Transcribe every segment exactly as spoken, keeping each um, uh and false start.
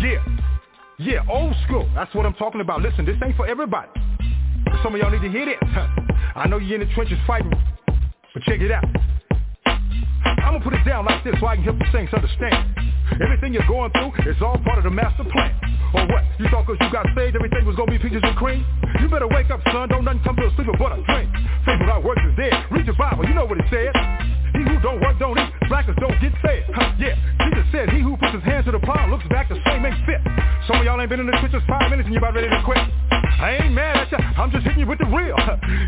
Yeah, yeah, old school. That's what I'm talking about. Listen, this ain't for everybody. Some of y'all need to hear this. I know you're in the trenches fighting, but check it out. I'm gonna put it down like this so I can help the saints understand. Everything you're going through is all part of the master plan. Or what? You thought cause you got saved everything was gonna be peaches and cream? You better wake up, son. Don't nothing come to a sleeper but a dream. Faith without works is dead. Read your Bible. You know what it says. He who don't work don't eat. Blackers don't get fed. Huh, yeah. Jesus said he who puts his hands to the plow looks back the same ain't fit. Some of y'all ain't been in the trenches five minutes and you about ready to quit. I ain't mad at ya, I'm just hitting you with the real.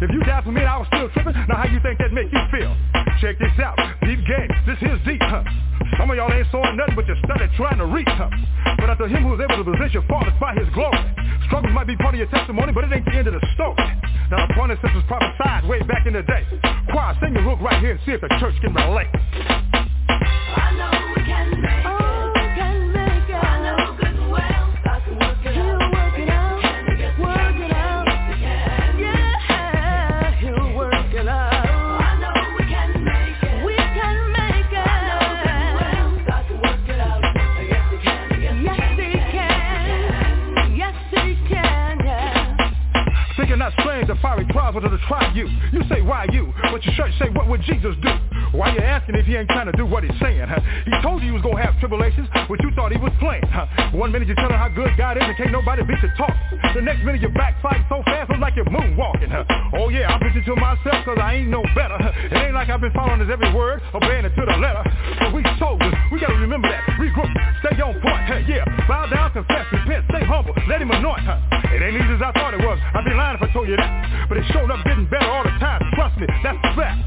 If you died for me and I was still tripping, now how you think that make you feel? Check this out, deep game, this here's deep, huh? Some of y'all ain't sawing nothing but your study trying to reach, huh? But after him who's able to possess your fathers by his glory. Struggles might be part of your testimony, but it ain't the end of the story. Now the point is this was prophesied way back in the day. Choir, sing your hook right here and see if the church can relate. I know we can relate. The fiery trials are to try you. You say why you, but your church say what would Jesus do? Why you asking if he ain't trying to do what he's saying? Huh? He told you he was gonna have tribulations, but you thought he was playing. Huh? One minute you tell her how good God is and can't nobody beat your talk. The next minute you backslide so fast look like you're moonwalking. Huh? Oh yeah, I'm bitching to myself cause I ain't no better. Huh? It ain't like I've been following his every word, obeying it to the letter. But we soldiers, we gotta remember that. Regroup, stay on point. Hey, yeah, bow down, confess, repent, stay humble, let him anoint. Huh? It ain't easy as I thought it was. I'd be lying if I told you that. But it showed up getting better all the time. Trust me, that's the fact.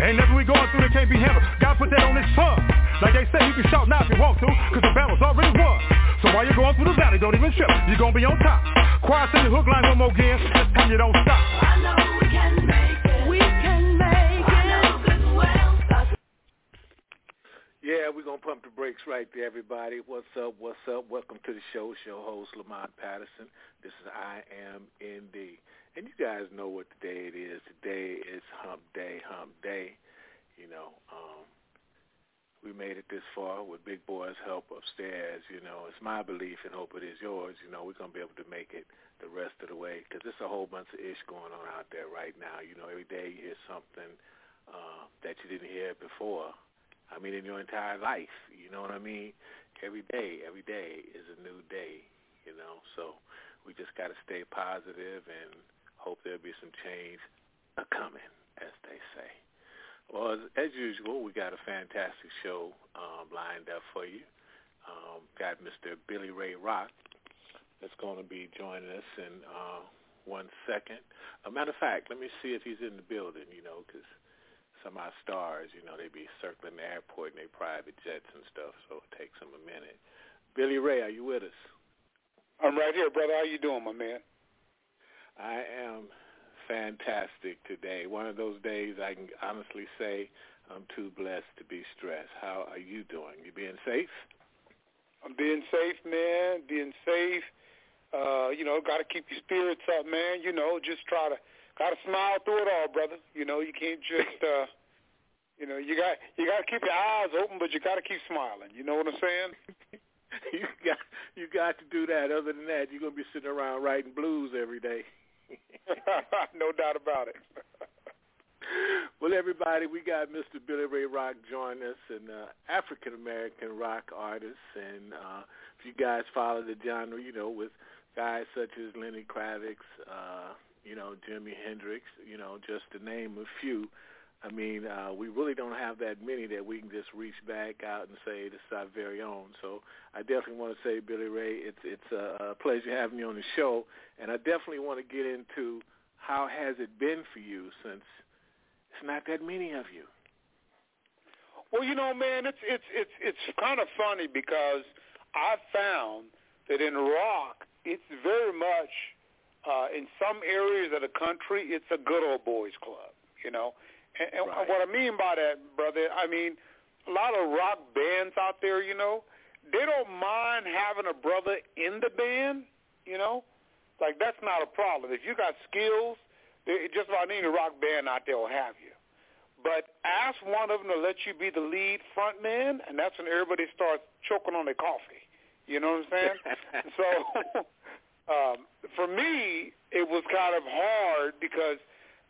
Ain't nothing we going through that can't be handled. God put that on his son. Like they say, you can shout now if you want to, cause the battle's already won. So while you're going through the valley, don't even trip. You're gonna be on top. Choir sing the hook line one more again. This time you don't stop. I know we can make it. We can make it. I know good well. Yeah, we're gonna pump the brakes right there, everybody. What's up? What's up? Welcome to the show. It's your host, Lamont Patterson. This is I Am Indy. And you guys know what today it is. Today is hump day, hump day. You know, um, we made it this far with Big Boy's help upstairs. You know, it's my belief and hope it is yours. You know, we're going to be able to make it the rest of the way because there's a whole bunch of ish going on out there right now. You know, every day you hear something uh, that you didn't hear before. I mean, in your entire life, you know what I mean? Every day, every day is a new day, you know. So we just got to stay positive and hope there'll be some change a-coming, as they say. Well, as, as usual, we got a fantastic show um, lined up for you. Um, got Mister Billy Ray Rock that's going to be joining us in uh, one second. A matter of fact, let me see if he's in the building, you know, because some of our stars, you know, they be circling the airport in their private jets and stuff, so it takes them a minute. Billy Ray, are you with us? I'm right here, brother. How you doing, my man? I am fantastic today. One of those days I can honestly say I'm too blessed to be stressed. How are you doing? You being safe? I'm being safe, man. Being safe. Uh, you know, got to keep your spirits up, man. You know, just try to, got to smile through it all, brother. You know, you can't just, uh, you know, you got you got to keep your eyes open, but you got to keep smiling. You know what I'm saying? you got you got to do that. Other than that, you're going to be sitting around writing blues every day. No doubt about it. Well, everybody, we got Mister Billy Ray Rock joining us, an uh, African-American rock artist. And uh, if you guys follow the genre, you know, with guys such as Lenny Kravitz, uh, you know, Jimi Hendrix, you know, just to name a few. I mean, uh, we really don't have that many that we can just reach back out and say this is our very own. So I definitely want to say, Billy Ray, it's it's a pleasure having you on the show, and I definitely want to get into how has it been for you since it's not that many of you. Well, you know, man, it's it's it's it's kind of funny because I found that in rock, it's very much uh, in some areas of the country, it's a good old boys club, you know. And, and right. What I mean by that, brother, I mean, a lot of rock bands out there, you know, they don't mind having a brother in the band, you know. Like, that's not a problem. If you got skills, they, just about any rock band out there will have you. But ask one of them to let you be the lead front man, and that's when everybody starts choking on their coffee, You know what I'm saying? So um, for me, it was kind of hard because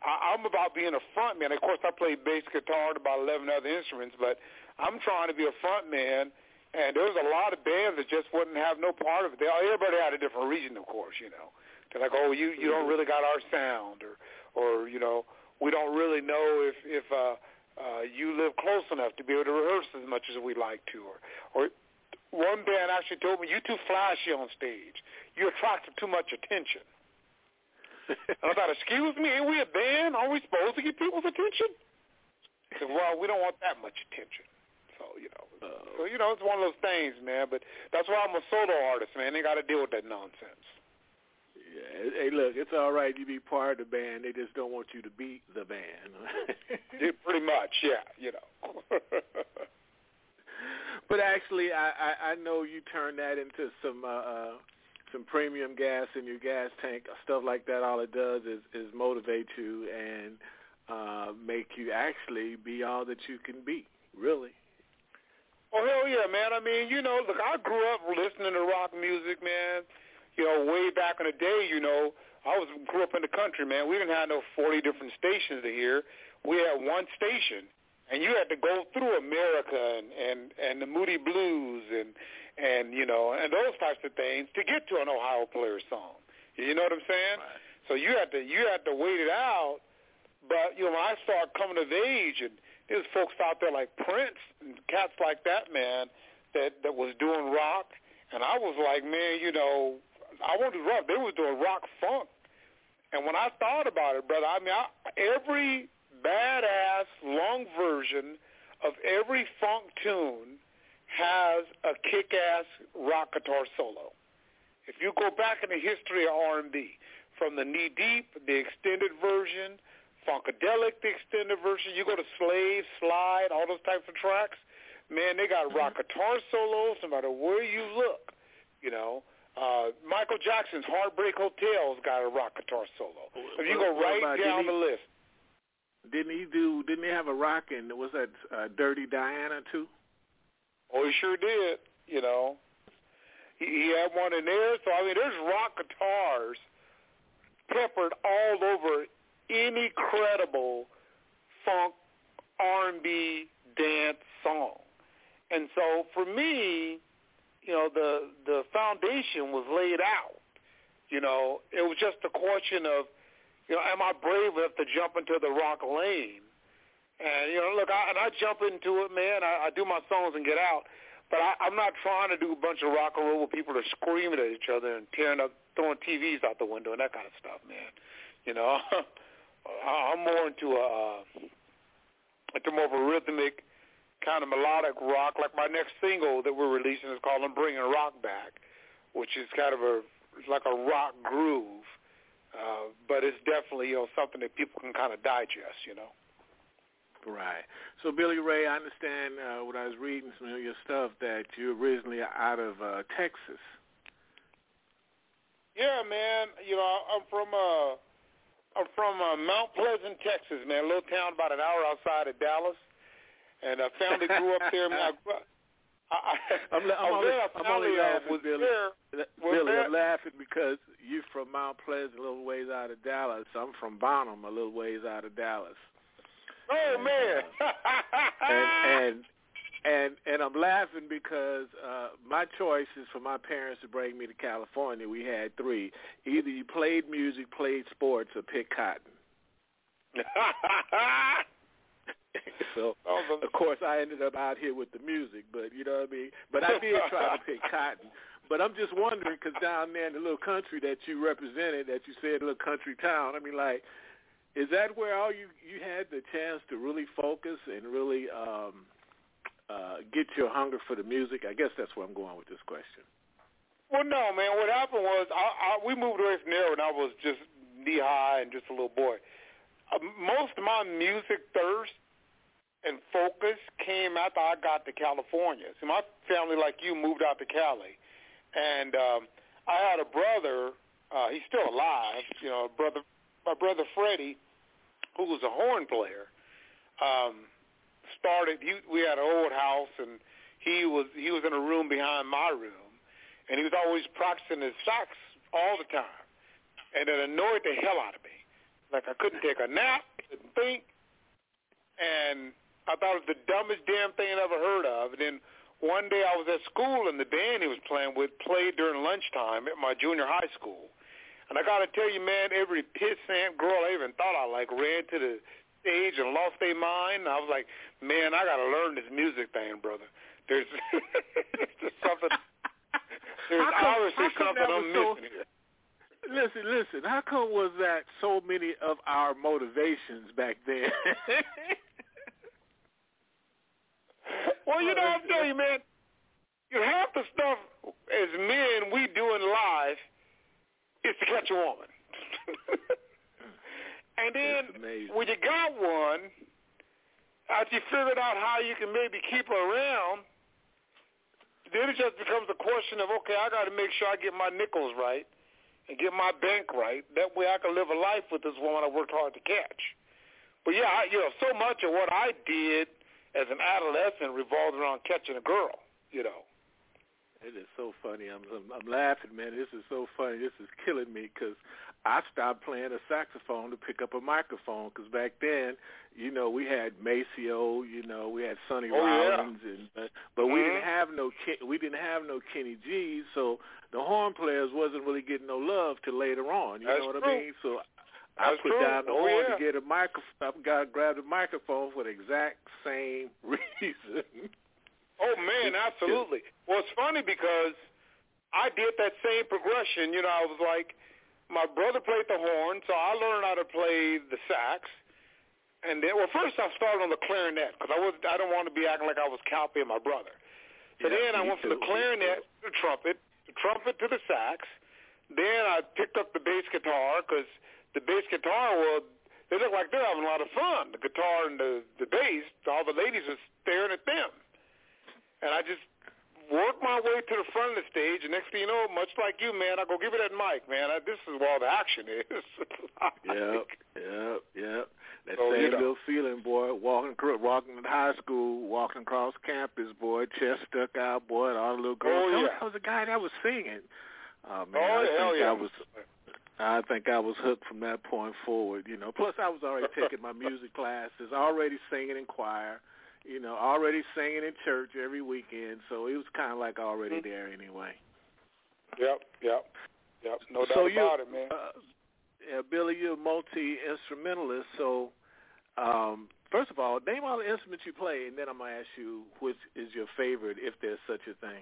I, I'm about being a front man. Of course, I played bass guitar and about eleven other instruments, but I'm trying to be a front man. And there was a lot of bands that just wouldn't have no part of it. They, everybody had a different region, of course, you know. They're like, oh, you, you don't really got our sound, or, or you know, we don't really know if, if uh, uh, you live close enough to be able to rehearse as much as we like to. Or, or one band actually told me, you're too flashy on stage. You attract too much attention. And I thought, excuse me, ain't we a band? Aren't we supposed to get people's attention? I said, well, we don't want that much attention. So, you know, uh, so, you know, it's one of those things, man. But that's why I'm a solo artist, man. They got to deal with that nonsense. Yeah, hey, look, it's all right. You be part of the band. They just don't want you to be the band. Yeah, pretty much, yeah, you know. But actually, I, I, I know you turned that into some uh, some premium gas in your gas tank, stuff like that. All it does is, is motivate you and uh, make you actually be all that you can be, really. Oh, hell yeah, man. I mean, you know, look, I grew up listening to rock music, man. You know, way back in the day, you know, I was grew up in the country, man. We didn't have no forty different stations to hear. We had one station, and you had to go through America and, and, and the Moody Blues and, and, you know, and those types of things to get to an Ohio Players song. You know what I'm saying? Right. So you had to you had to wait it out. But, you know, when I started coming of age, and there's folks out there like Prince and cats like that, man, that, that was doing rock. And I was like, man, you know, I wanted rock. They were doing rock funk. And when I thought about it, brother, I mean, I, every badass long version of every funk tune has a kick-ass rock guitar solo. If you go back in the history of R and B, from the Knee Deep, the extended version, Funkadelic, the extended version, you go to Slave, Slide, all those types of tracks, man, they got rock guitar solos no matter where you look, you know. Uh, Michael Jackson's Heartbreak Hotel's got a rock guitar solo. If you go right down the list, didn't he do? Didn't he have a rock and was that uh, Dirty Diana too? Oh, he sure did. You know, he, he had one in there. So I mean, there's rock guitars peppered all over any credible funk, R and B, dance song. And so for me, you know, the the foundation was laid out. You know, it was just a question of, you know, am I brave enough to jump into the rock lane? And, you know, look, I, and I jump into it, man. I, I do my songs and get out. But I, I'm not trying to do a bunch of rock and roll where people are screaming at each other and tearing up, throwing T Vs out the window and that kind of stuff, man. You know, I'm more into a, into more of a rhythmic, kind of melodic rock. Like my next single that we're releasing is called I'm Bringing Rock Back, which is kind of a like a rock groove, uh, but it's definitely, you know, something that people can kind of digest, you know. Right. So, Billy Ray, I understand uh, when I was reading some of your stuff that you're originally out of uh, Texas. Yeah, man. You know, I'm from uh, I'm from uh, Mount Pleasant, Texas, man, a little town about an hour outside of Dallas. And a family grew up there. Man, I, I, I'm, I'm, I only, I'm only laughing, was Billy. There, was Billy, there. I'm laughing because you're from Mount Pleasant, a little ways out of Dallas. I'm from Bonham, a little ways out of Dallas. Oh, and, man. Uh, and, and and and I'm laughing because uh, my choice is for my parents to bring me to California. We had three. Either you played music, played sports, or picked cotton. So, of course, I ended up out here with the music, but you know what I mean? But I did try to pick cotton. But I'm just wondering, because down there in the little country that you represented, that you said little country town, I mean, like, is that where all you, you had the chance to really focus and really um, uh, get your hunger for the music? I guess that's where I'm going with this question. Well, no, man. What happened was I, I, we moved away from there when I was just knee-high and just a little boy. Uh, most of my music thirst and focus came after I got to California. So my family, like you, moved out to Cali. And um, I had a brother, uh, he's still alive, you know, brother, my brother Freddie, who was a horn player, um, started, he, we had an old house, and he was he was in a room behind my room. and he was always practicing his socks all the time, and it annoyed the hell out of me. Like, I couldn't take a nap, couldn't think, and I thought it was the dumbest damn thing I'd ever heard of. And then one day I was at school, and the band he was playing with played during lunchtime at my junior high school. And I got to tell you, man, every pissant girl I even thought I like ran to the stage and lost their mind. I was like, man, I got to learn this music thing, brother. There's, there's something. There's how come, obviously how something I'm so, missing here. Listen, listen. How come was that so many of our motivations back then? Well, you know, I'm telling you, man. You have the stuff as men we do in life. It's to catch a woman. And then when you got one, after you figured out how you can maybe keep her around, then it just becomes a question of, okay, I got to make sure I get my nickels right and get my bank right. That way I can live a life with this woman I worked hard to catch. But, yeah, I, you know, so much of what I did as an adolescent revolved around catching a girl, you know. It is so funny. I'm, I'm I'm laughing, man. This is so funny. This is killing me because I stopped playing a saxophone to pick up a microphone because back then, you know, we had Maceo, you know, we had Sonny oh, Rollins, yeah. and but, but mm-hmm. we didn't have no we didn't have no Kenny G's, so the horn players wasn't really getting no love till later on. You That's know what true. I mean? So I That's put true. down the oh, horn yeah. to get a microphone. I got grabbed a microphone for the exact same reason. Oh, man, absolutely. Well, it's funny because I did that same progression. You know, I was like, my brother played the horn, so I learned how to play the sax. And then, well, first I started on the clarinet because I, I didn't want to be acting like I was copying my brother. So yeah, then I went too. from the clarinet to the trumpet, the trumpet to the sax. Then I picked up the bass guitar because the bass guitar, well, they look like they're having a lot of fun, the guitar and the, the bass. All the ladies are staring at them. And I just worked my way to the front of the stage, and next thing you know, much like you, man, I go, give me that mic, man. I, this is where all the action is. Yep, yep, yep. That so, same you know. little feeling, boy, walking walking in high school, walking across campus, boy, chest stuck out, boy, and all the little girls. Oh, yeah. I was a guy that was singing. Oh, man, oh, I hell think yeah. I was... I think I was hooked from that point forward, you know. Plus, I was already taking my music classes, already singing in choir. You know, already singing in church every weekend, so it was kind of like already mm-hmm. there anyway. Yep, yep, yep. No doubt so you, about it, man. Uh, yeah, Billy, you're a multi-instrumentalist, so um, first of all, name all the instruments you play, and then I'm going to ask you which is your favorite, if there's such a thing.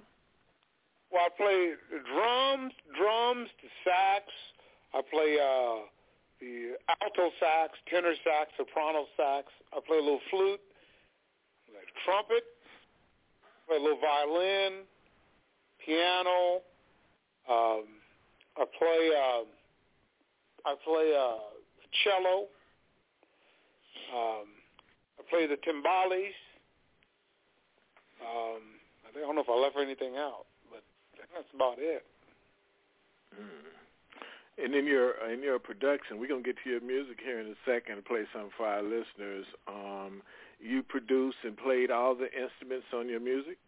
Well, I play drums, drums, the sax. I play uh, the alto sax, tenor sax, soprano sax. I play a little flute. Trumpet, play a little violin, piano. Um, I play uh, I play uh, cello. Um, I play the timbales. Um, I don't know if I left anything out, but that's about it. Mm. And in your in your production, we're gonna get to your music here in a second and play some for our listeners. Um, You produced and played all the instruments on your music?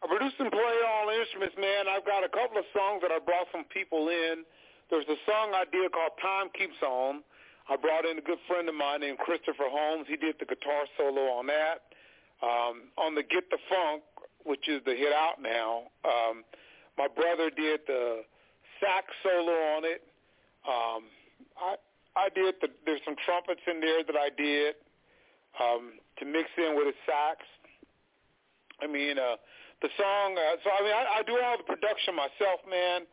I produced and played all the instruments, man. I've got a couple of songs that I brought some people in. There's a song I did called Time Keeps On. I brought in a good friend of mine named Christopher Holmes. He did the guitar solo on that. Um, on the Get The Funk, which is the hit out now, um, my brother did the sax solo on it. Um, I, I did the, there's some trumpets in there that I did. Um, to mix in with a sax. I mean, uh, the song, uh, so I mean, I, I do all the production myself, man.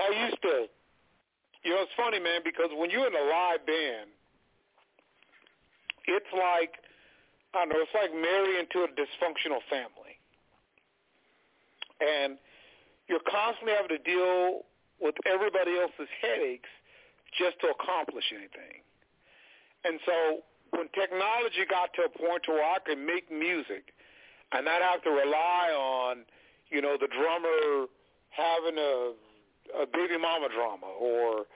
I used to, you know, it's funny, man, because when you're in a live band, it's like, I don't know, it's like marrying into a dysfunctional family. And you're constantly having to deal with everybody else's headaches just to accomplish anything. And so, when technology got to a point to where I could make music and not have to rely on, you know, the drummer having a, a baby mama drama or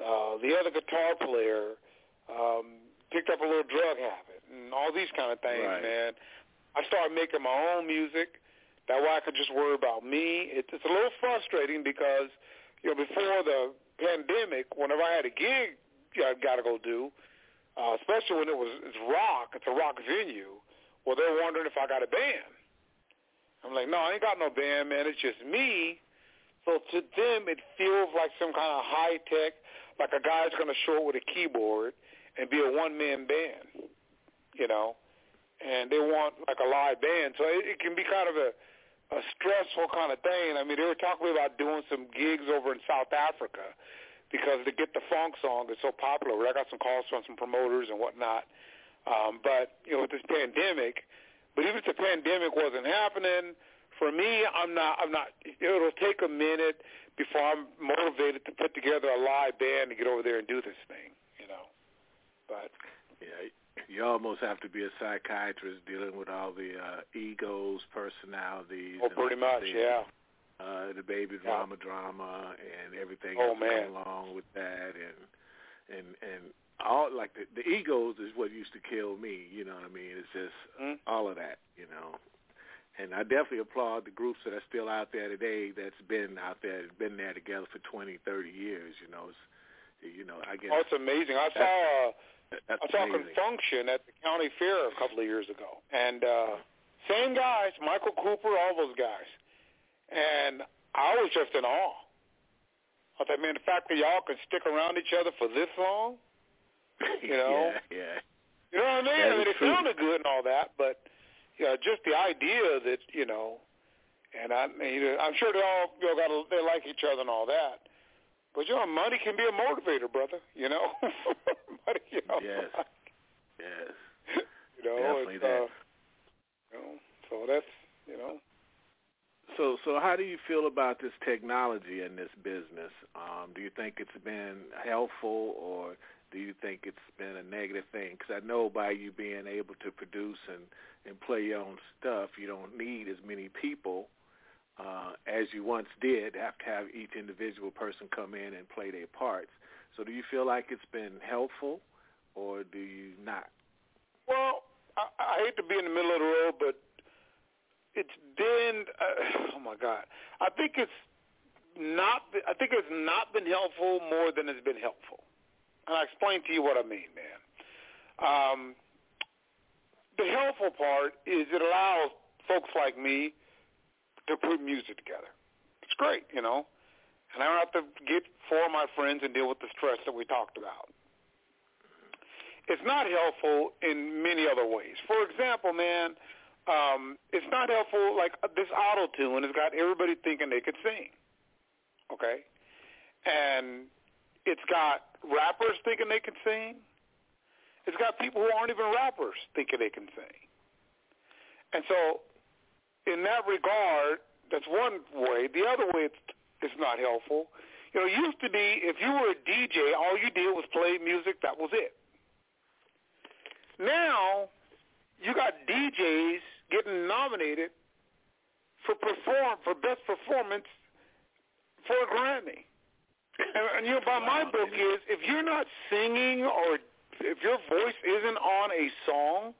uh, the other guitar player um, picked up a little drug habit and all these kind of things, right. man. I started making my own music, That way I could just worry about me. It's a little frustrating because, you know, before the pandemic, whenever I had a gig I got to go do, uh, especially when it was it's rock, it's a rock venue, well, they're wondering if I got a band. I'm like, no, I ain't got no band, man. It's just me. So to them, it feels like some kind of high-tech, like a guy's going to show up with a keyboard and be a one-man band, you know, and they want like a live band. So it, it can be kind of a, a stressful kind of thing. I mean, they were talking about doing some gigs over in South Africa because the Get The Funk song is so popular. I got some calls from some promoters and whatnot. Um, but, you know, with this pandemic, but even if the pandemic wasn't happening, for me, I'm not, I'm not, it'll take a minute before I'm motivated to put together a live band to get over there and do this thing, you know. But yeah, you almost have to be a psychiatrist dealing with all the uh, egos, personalities. Oh, pretty much, things. yeah. Uh, the baby drama, yeah. drama, and everything oh, else man. Going along with that, and and and all like the, the egos is what used to kill me. You know what I mean? It's just mm. all of that, you know. And I definitely applaud the groups that are still out there today that's been out there, been there together for twenty, thirty years, you know. It's, you know, I guess. Oh, it's amazing. I saw I saw amazing. Confunction at the county fair a couple of years ago. And uh, same guys, Michael Cooper, all those guys. And I was just in awe. I thought, man, the fact that y'all can stick around each other for this long, you know. yeah, yeah. You know what I mean? I mean, it sounded good and all that, but. Yeah, just the idea that, you know, and I, I'm sure they all you know, got a, they like each other and all that, but you know, money can be a motivator, brother. You know, money, you know yes, like, yes, you know, definitely it's, that. Uh, you know, so that's you know. So, so how do you feel about this technology in this business? Um, do you think it's been helpful, or do you think it's been a negative thing? Because I know by you being able to produce and, and play your own stuff, you don't need as many people uh, as you once did, have to have each individual person come in and play their parts. So do you feel like it's been helpful, or do you not? Well, I, I hate to be in the middle of the road, but it's been, uh, oh, my God. I think it's not. I think it's not been helpful more than it's been helpful. And I'll explain to you what I mean, man. Um, the helpful part is it allows folks like me to put music together. It's great, you know. And I don't have to get four of my friends and deal with the stress that we talked about. It's not helpful in many other ways. For example, man, um, it's not helpful, like this auto-tune has got everybody thinking they could sing, okay? And it's got rappers thinking they can sing. It's got people who aren't even rappers thinking they can sing. And so in that regard, that's one way. The other way it's, it's not helpful. You know, it used to be if you were a D J, all you did was play music. That was it. Now you got D Js getting nominated for perform for best performance for a Grammy. And, you know, by my book is, if you're not singing or if your voice isn't on a song,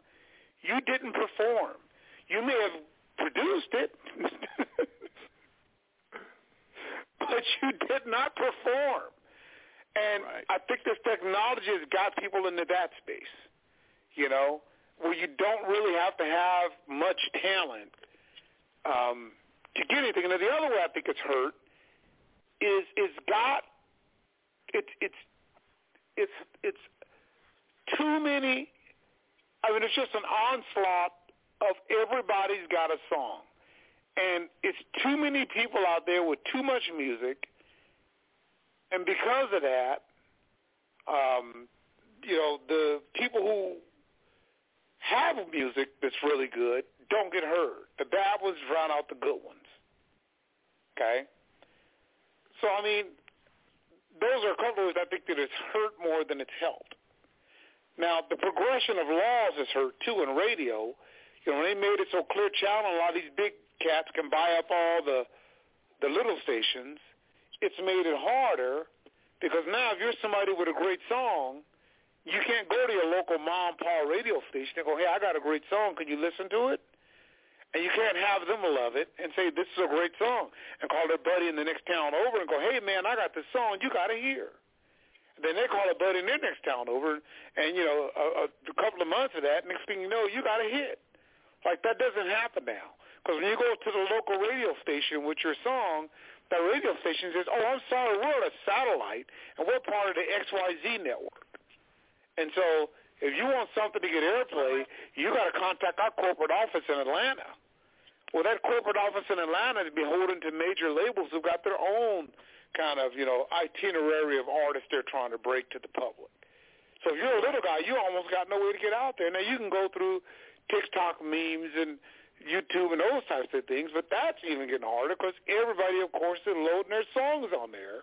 you didn't perform. You may have produced it, but you did not perform. And right. I think this technology has got people into that space, you know, where you don't really have to have much talent um, to get anything. And the other way I think it's hurt is it's got it's it's it's it's too many. I mean, it's just an onslaught of everybody's got a song, and it's too many people out there with too much music, and because of that, um, you know, the people who have music that's really good don't get heard. The bad ones drown out the good ones. Okay. So, I mean, those are a couple of ways I think that it's hurt more than it's helped. Now, the progression of laws is hurt, too, in radio. You know, when they made it so Clear Channel, a lot of these big cats can buy up all the the little stations. It's made it harder because now if you're somebody with a great song, you can't go to your local mom and pop radio station and go, hey, I got a great song. Can you listen to it? And you can't have them love it and say, this is a great song, and call their buddy in the next town over and go, hey, man, I got this song you got to hear. Then they call a buddy in their next town over, and, you know, a, a couple of months of that, next thing you know, you got a hit. Like, that doesn't happen now. Because when you go to the local radio station with your song, that radio station says, oh, I'm sorry, we're on a satellite, and we're part of the X Y Z network. And so if you want something to get airplay, you got to contact our corporate office in Atlanta. Well, that corporate office in Atlanta is beholden to major labels who've got their own kind of, you know, itinerary of artists they're trying to break to the public. So if you're a little guy, you almost got no way to get out there. Now, you can go through TikTok memes and YouTube and those types of things, but that's even getting harder because everybody, of course, is loading their songs on there.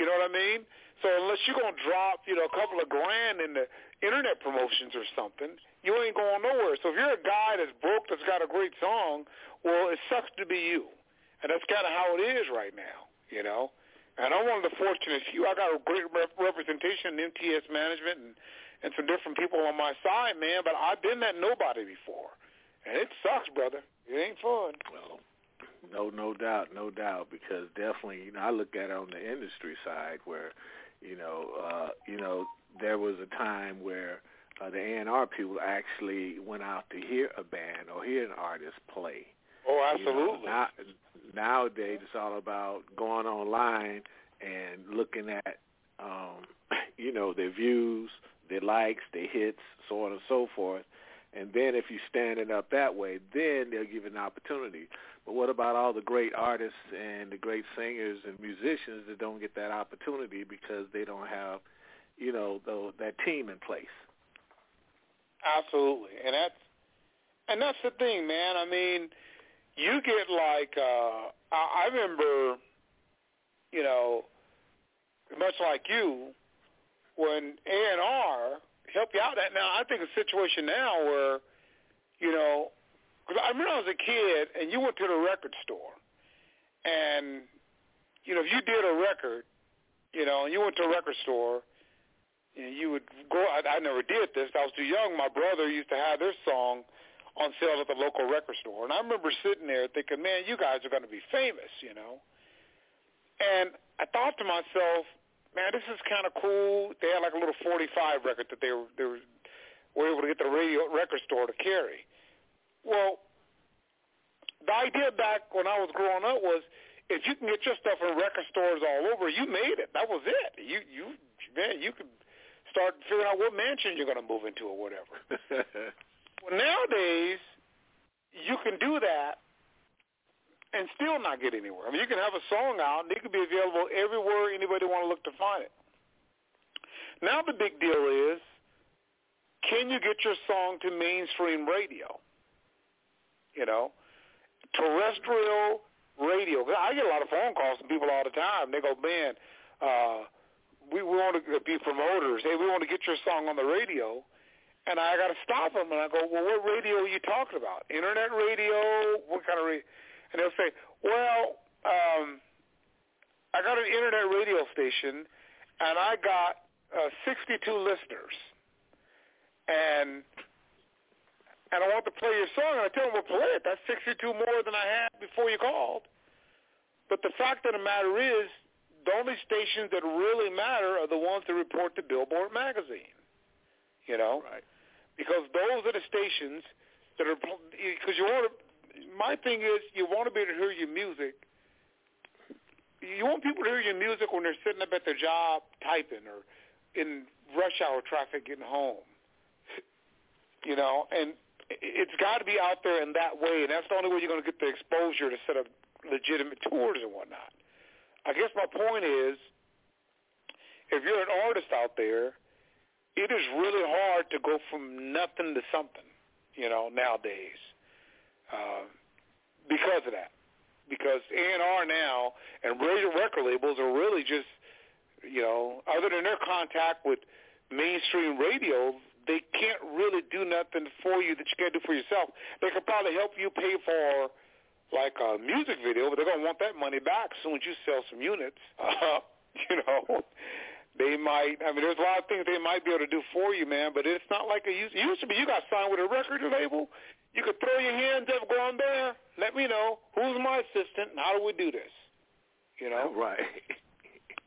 You know what I mean? So unless you're going to drop, you know, a couple of grand in the internet promotions or something, you ain't going nowhere. So if you're a guy that's broke that's got a great song, well, it sucks to be you. And that's kind of how it is right now, you know. And I'm one of the fortunate few. I got a great rep- representation in M T S management and, and some different people on my side, man, but I've been that nobody before. And it sucks, brother. It ain't fun. Well, no, no doubt, no doubt, because definitely, you know, I look at it on the industry side where, you know, uh, you know, there was a time where uh, the A and R people actually went out to hear a band or hear an artist play. Oh, absolutely. You know, now, nowadays, it's all about going online and looking at, um, you know, their views, their likes, their hits, so on and so forth. And then if you stand it up that way, then they'll give it an opportunity. But what about all the great artists and the great singers and musicians that don't get that opportunity because they don't have, you know, the, that team in place? Absolutely. And that's, and that's the thing, man. I mean, you get like, uh, I, I remember, you know, much like you, when A and R help you out. That now, I think a situation now where, you know, because I remember I was a kid and you went to the record store, and you know if you did a record, you know, and you went to a record store, and you would go. I, I never did this. I was too young. My brother used to have their song on sale at the local record store, and I remember sitting there thinking, man, you guys are going to be famous, you know. And I thought to myself, man, this is kind of cool. They had like a little forty-five record that they were, they were, were able to get the radio record store to carry. Well, the idea back when I was growing up was if you can get your stuff in record stores all over, you made it. That was it. You, you, man, you could start figuring out what mansion you're going to move into or whatever. Well, nowadays, you can do that and still not get anywhere. I mean, you can have a song out, and it can be available everywhere anybody want to look to find it. Now the big deal is, can you get your song to mainstream radio? You know, terrestrial radio. I get a lot of phone calls from people all the time. They go, man, uh, we want to be promoters. Hey, we want to get your song on the radio. And I got to stop them, and I go, well, what radio are you talking about? Internet radio? What kind of radio? And they'll say, well, um, I got an internet radio station, and I got uh, sixty-two listeners, and and I want to play your song. And I tell them, well, play it. That's sixty-two more than I had before you called. But the fact of the matter is, the only stations that really matter are the ones that report to Billboard magazine, you know, right. Because those are the stations that are – because you want to – my thing is, you want to be able to hear your music. You want people to hear your music when they're sitting up at their job typing or in rush hour traffic getting home. You know, and it's got to be out there in that way, and that's the only way you're going to get the exposure to set up legitimate tours and whatnot. I guess my point is, if you're an artist out there, it is really hard to go from nothing to something, you know, nowadays. Uh, because of that, because A and R now and radio record labels are really just, you know, other than their contact with mainstream radio, they can't really do nothing for you that you can't do for yourself. They could probably help you pay for like a music video, but they're going to want that money back as soon as you sell some units, uh, you know. They might, I mean, there's a lot of things they might be able to do for you, man, but it's not like it used to be. You got signed with a record label. You could throw your hands up, go on there, let me know, who's my assistant, and how do we do this? You know? Right.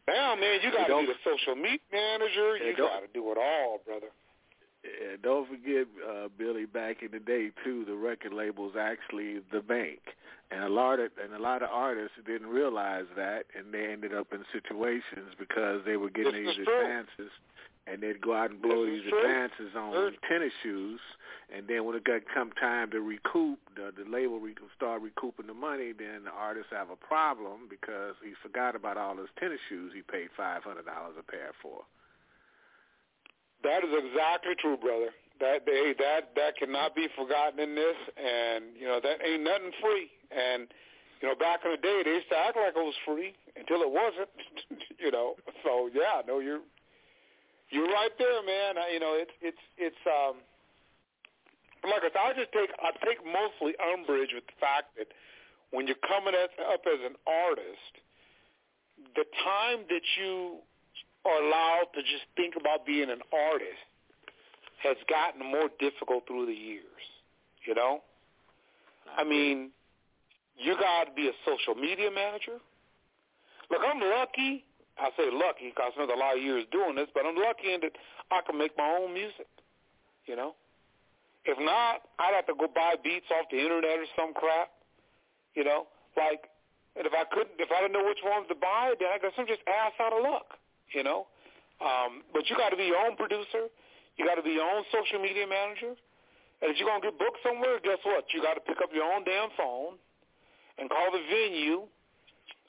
Now, man, you got to be the social media manager. You got to do it all, brother. And don't forget, uh, Billy, back in the day, too, the record label's actually the bank. And a lot of and a lot of artists didn't realize that, and they ended up in situations because they were getting this these advances. True. And they'd go out and blow these true. advances on true. tennis shoes. And then when it got come time to recoup, the, the label rec- start recouping the money, then the artists have a problem because he forgot about all his tennis shoes he paid five hundred dollars a pair for. That is exactly true, brother. That they, that that cannot be forgotten in this, and you know that ain't nothing free. And you know, back in the day, they used to act like it was free until it wasn't. You know, so yeah, no, you're you're right there, man. I, you know, it's it's it's um. Like I said, I just take I take mostly umbrage with the fact that when you're coming at, up as an artist, the time that you are allowed to just think about being an artist has gotten more difficult through the years, you know? I mean, you got to be a social media manager. Look, I'm lucky. I say lucky because I spent a lot of years doing this, but I'm lucky in that I can make my own music, you know? If not, I'd have to go buy beats off the internet or some crap, you know? Like, and if I couldn't, if I didn't know which ones to buy, then I guess I'm just ass out of luck. You know, um, but you got to be your own producer. You got to be your own social media manager. And if you're going to get booked somewhere, guess what? You got to pick up your own damn phone and call the venue.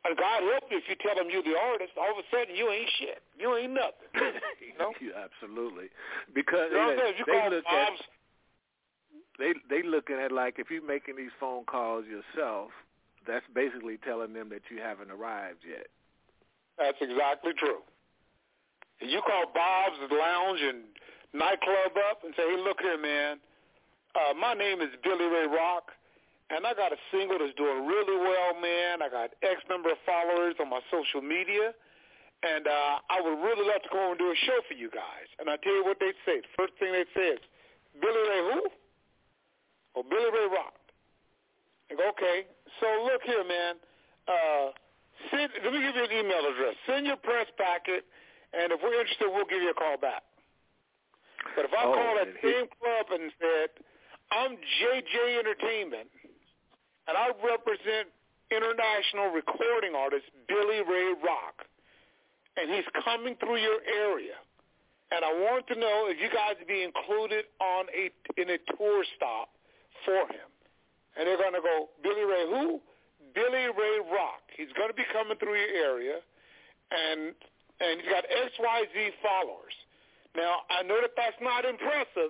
And God help you if you tell them you're the artist. All of a sudden, you ain't shit. You ain't nothing. You know? Yeah, absolutely. Because you know what I'm saying? If you call them moms, they they looking at like if you're making these phone calls yourself, that's basically telling them that you haven't arrived yet. That's exactly true. You call Bob's Lounge and Nightclub up and say, hey, look here, man. Uh, my name is Billy Ray Rock, and I got a single that's doing really well, man. I got X number of followers on my social media, and uh, I would really love to come over and do a show for you guys. And I tell you what they say. First thing they say is, Billy Ray who? Or Billy Ray Rock. I go, okay. So look here, man. Uh, send, let me give you an email address. Send your press packet. And if we're interested, we'll give you a call back. But if I oh, call that same club and said, I'm J J Entertainment, and I represent international recording artist Billy Ray Rock, and he's coming through your area, and I want to know if you guys would be included on a in a tour stop for him. And they're going to go, Billy Ray who? Billy Ray Rock. He's going to be coming through your area, and... and he's got X Y Z followers. Now, I know that that's not impressive,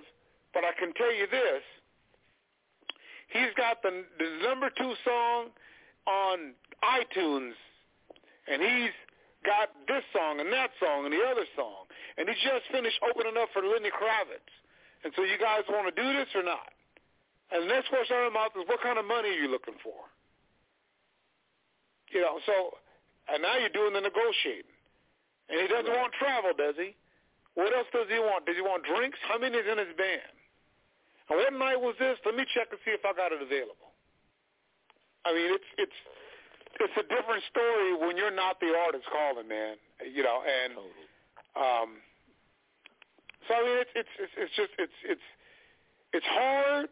but I can tell you this. He's got the, the number two song on iTunes, and he's got this song and that song and the other song. And he just finished opening up for Lenny Kravitz. And so you guys want to do this or not? And the next question I'm about is, what kind of money are you looking for? You know, so, and now you're doing the negotiating. And he doesn't want travel, does he? What else does he want? Does he want drinks? How many is in his band? And what night was this? Let me check and see if I got it available. I mean, it's it's it's a different story when you're not the artist calling, man. You know, and totally. um, so I mean, it's it's it's, it's just it's it's it's hard,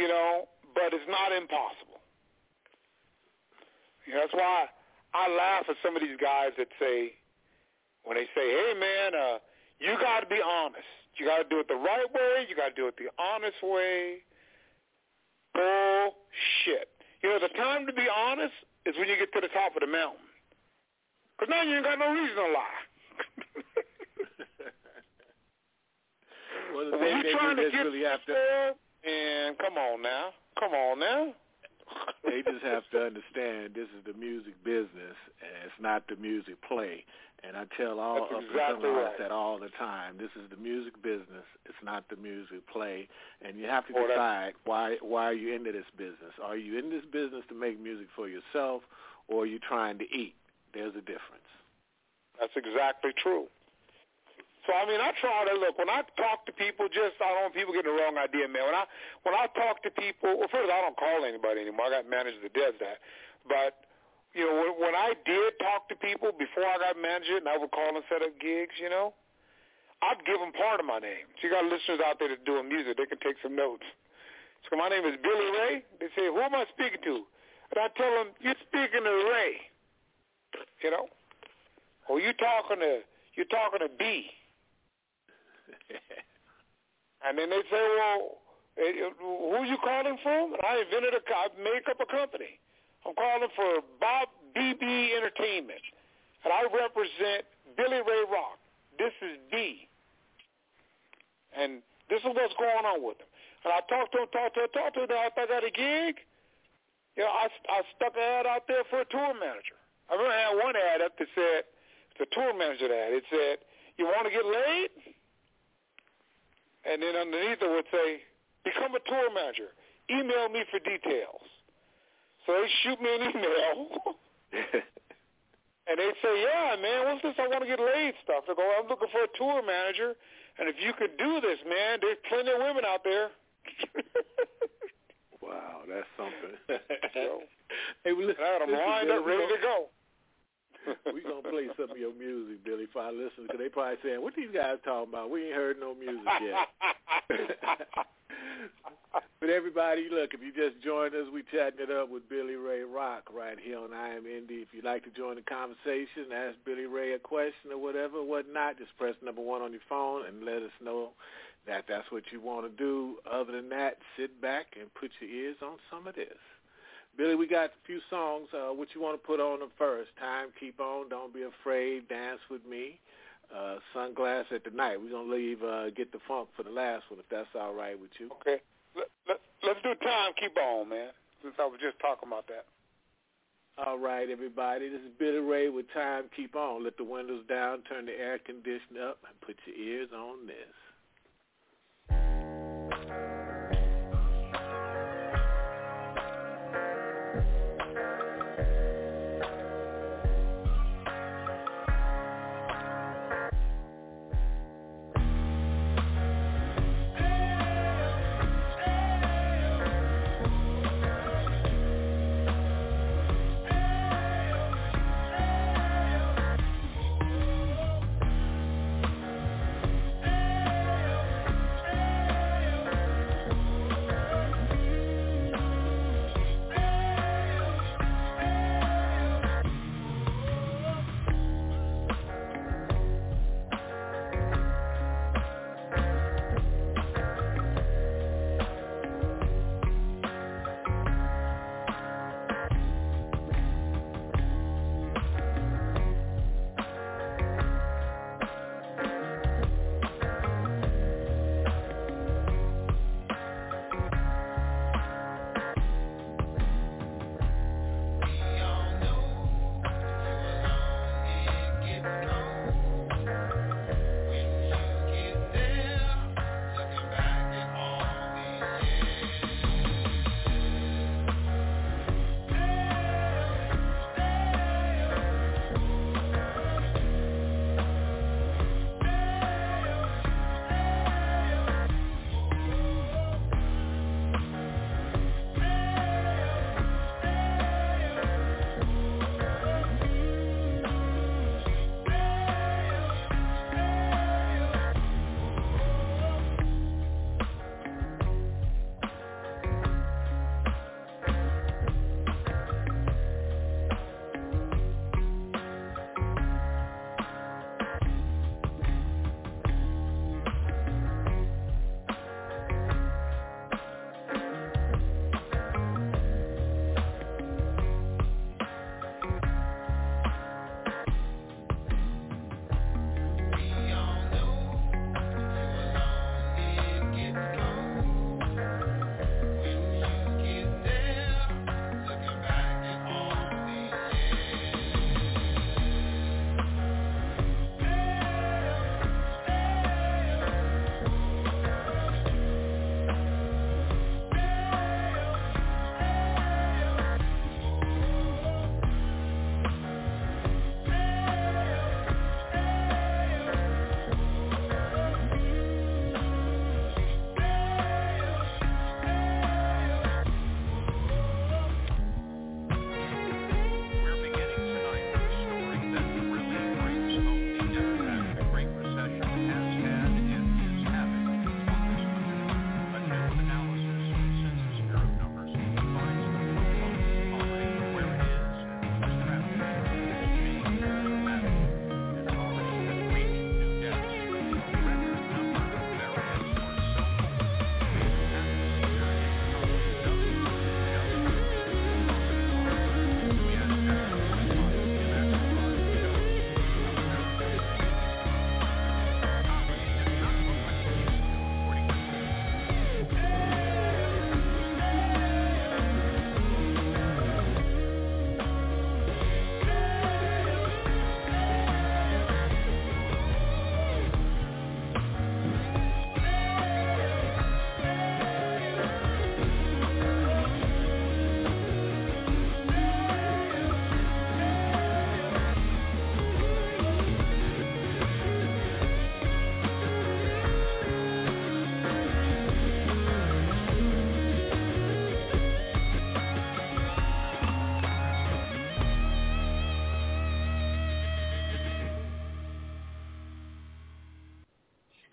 you know, but it's not impossible. You know, that's why. I, I laugh at some of these guys that say, when they say, hey, man, uh, you got to be honest. You got to do it the right way. You got to do it the honest way. Bullshit. You know, the time to be honest is when you get to the top of the mountain. Because now you ain't got no reason to lie. Well, the thing they do is really have to... And come on now. Come on now. They just have to understand this is the music business, and it's not the music play. And I tell all That's up exactly and right. that all the time. This is the music business. It's not the music play. And you have to well, decide why why are you into this business? Are you in this business to make music for yourself, or are you trying to eat? There's a difference. That's exactly true. So, I mean, I try to look. When I talk to people, just, I don't want people getting the wrong idea, man. When I when I talk to people, well, first of all, I don't call anybody anymore. I got managed to death that. But, you know, when, when I did talk to people before I got managed, and I would call and set up gigs, you know, I'd give them part of my name. So you got listeners out there that's doing music. They can take some notes. So my name is Billy Ray. They say, who am I speaking to? And I tell them, you're speaking to Ray, you know, or you talking to you talking to B. And then they say, well, who you calling from? And I invented a, I make up a company. I'm calling for Bob B B Entertainment, and I represent Billy Ray Rock. This is B, and this is what's going on with him. And I talked to him, talked to him, talked to him. After I got a gig, you know, I, I stuck an ad out there for a tour manager. I remember I had one ad up that said, the tour manager ad, it said, you want to get laid? And then underneath it would say, become a tour manager. Email me for details. So they shoot me an email. And they say, yeah, man, what's this I want to get laid stuff? They go, I'm looking for a tour manager. And if you could do this, man, there's plenty of women out there. Wow, that's something. So, hey, well, listen, I'm lined up, ready to go. We're going to play some of your music, Billy, for our listeners, because they probably saying, what these guys talking about? We ain't heard no music yet. But everybody, look, if you just joined us, we chatting it up with Billy Ray Rock right here on I Am Indy. If you'd like to join the conversation, ask Billy Ray a question or whatever, whatnot, just press number one on your phone and let us know that that's what you want to do. Other than that, sit back and put your ears on some of this. Billy, we got a few songs. Uh, what you want to put on them first? Time, Keep On, Don't Be Afraid, Dance With Me, uh, Sunglass at the Night. We're going to leave uh, Get the Funk for the last one, if that's all right with you. Okay. Let, let, let's do Time, Keep On, man, since I was just talking about that. All right, everybody. This is Billy Ray with Time, Keep On. Let the windows down, turn the air conditioner up, and put your ears on this.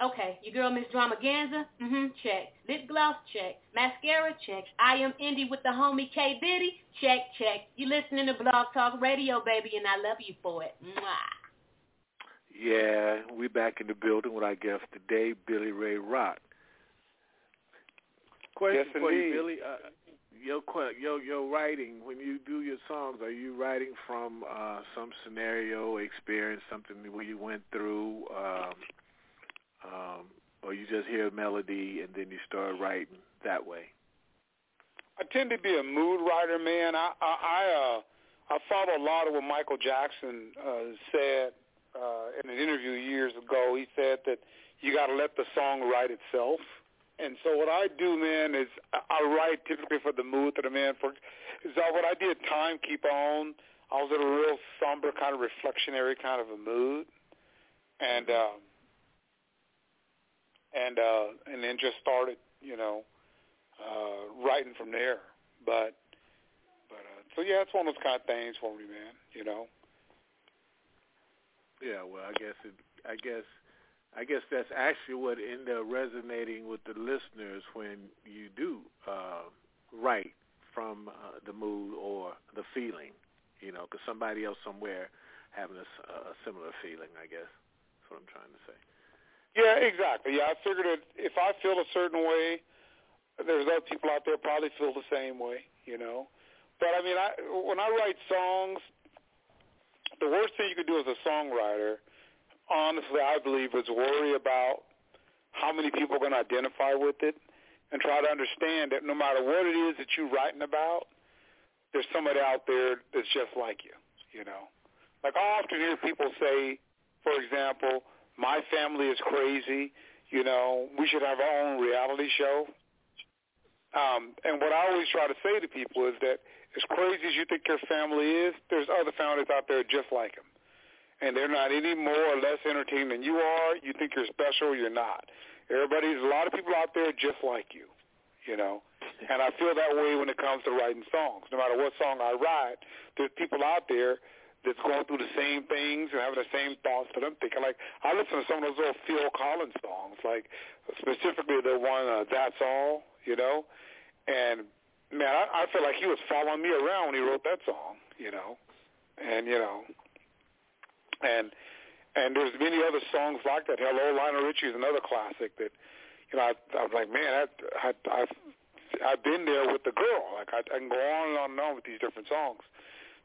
Okay. Your girl, Miss Dramaganza? Mm-hmm. Check. Lip gloss? Check. Mascara? Check. I Am Indy with the homie K. Biddy? Check, check. You listening to Blog Talk Radio, baby, and I love you for it. Mwah. Yeah, we back in the building with our guest today, Billy Ray Rock. Question yes, for you, Billy. Uh, your, your, your writing, when you do your songs, are you writing from uh, some scenario, experience, something that you went through, um, um, or you just hear a melody and then you start writing that way? I tend to be a mood writer, man. I I, I, uh, I follow a lot of what Michael Jackson uh, said uh, in an interview years ago. He said that you got to let the song write itself. And so what I do, man, is I write typically for the mood that I'm in. For so what I did, Time Keep On, I was in a real somber kind of reflectionary kind of a mood, and uh, and uh, and then just started, you know, uh, writing from there. But but uh, so yeah, it's one of those kind of things for me, man. You know. Yeah. Well, I guess it. I guess. I guess that's actually what ended up resonating with the listeners when you do uh, write from uh, the mood or the feeling, you know, because somebody else somewhere having a, a similar feeling, I guess. That's what I'm trying to say. Yeah, exactly. Yeah, I figured it, if I feel a certain way, there's other people out there probably feel the same way, you know. But, I mean, I when I write songs, the worst thing you can do as a songwriter, honestly, I believe, is worry about how many people are going to identify with it and try to understand that no matter what it is that you're writing about, there's somebody out there that's just like you, you know. Like I often hear people say, for example, my family is crazy, you know, we should have our own reality show. Um, and what I always try to say to people is that as crazy as you think your family is, there's other families out there just like them. And they're not any more or less entertaining than you are. You think you're special, you're not. Everybody's a lot of people out there just like you, you know. And I feel that way when it comes to writing songs. No matter what song I write, there's people out there that's going through the same things and having the same thoughts that I'm thinking. Like, I listen to some of those old Phil Collins songs, like specifically the one, uh, That's All, you know. And, man, I, I feel like he was following me around when he wrote that song, you know. And, you know. And and there's many other songs like that. Hello, Lionel Richie is another classic that, you know, I, I was like, man, I, I, I've, I've been there with the girl. Like, I, I can go on and on and on with these different songs.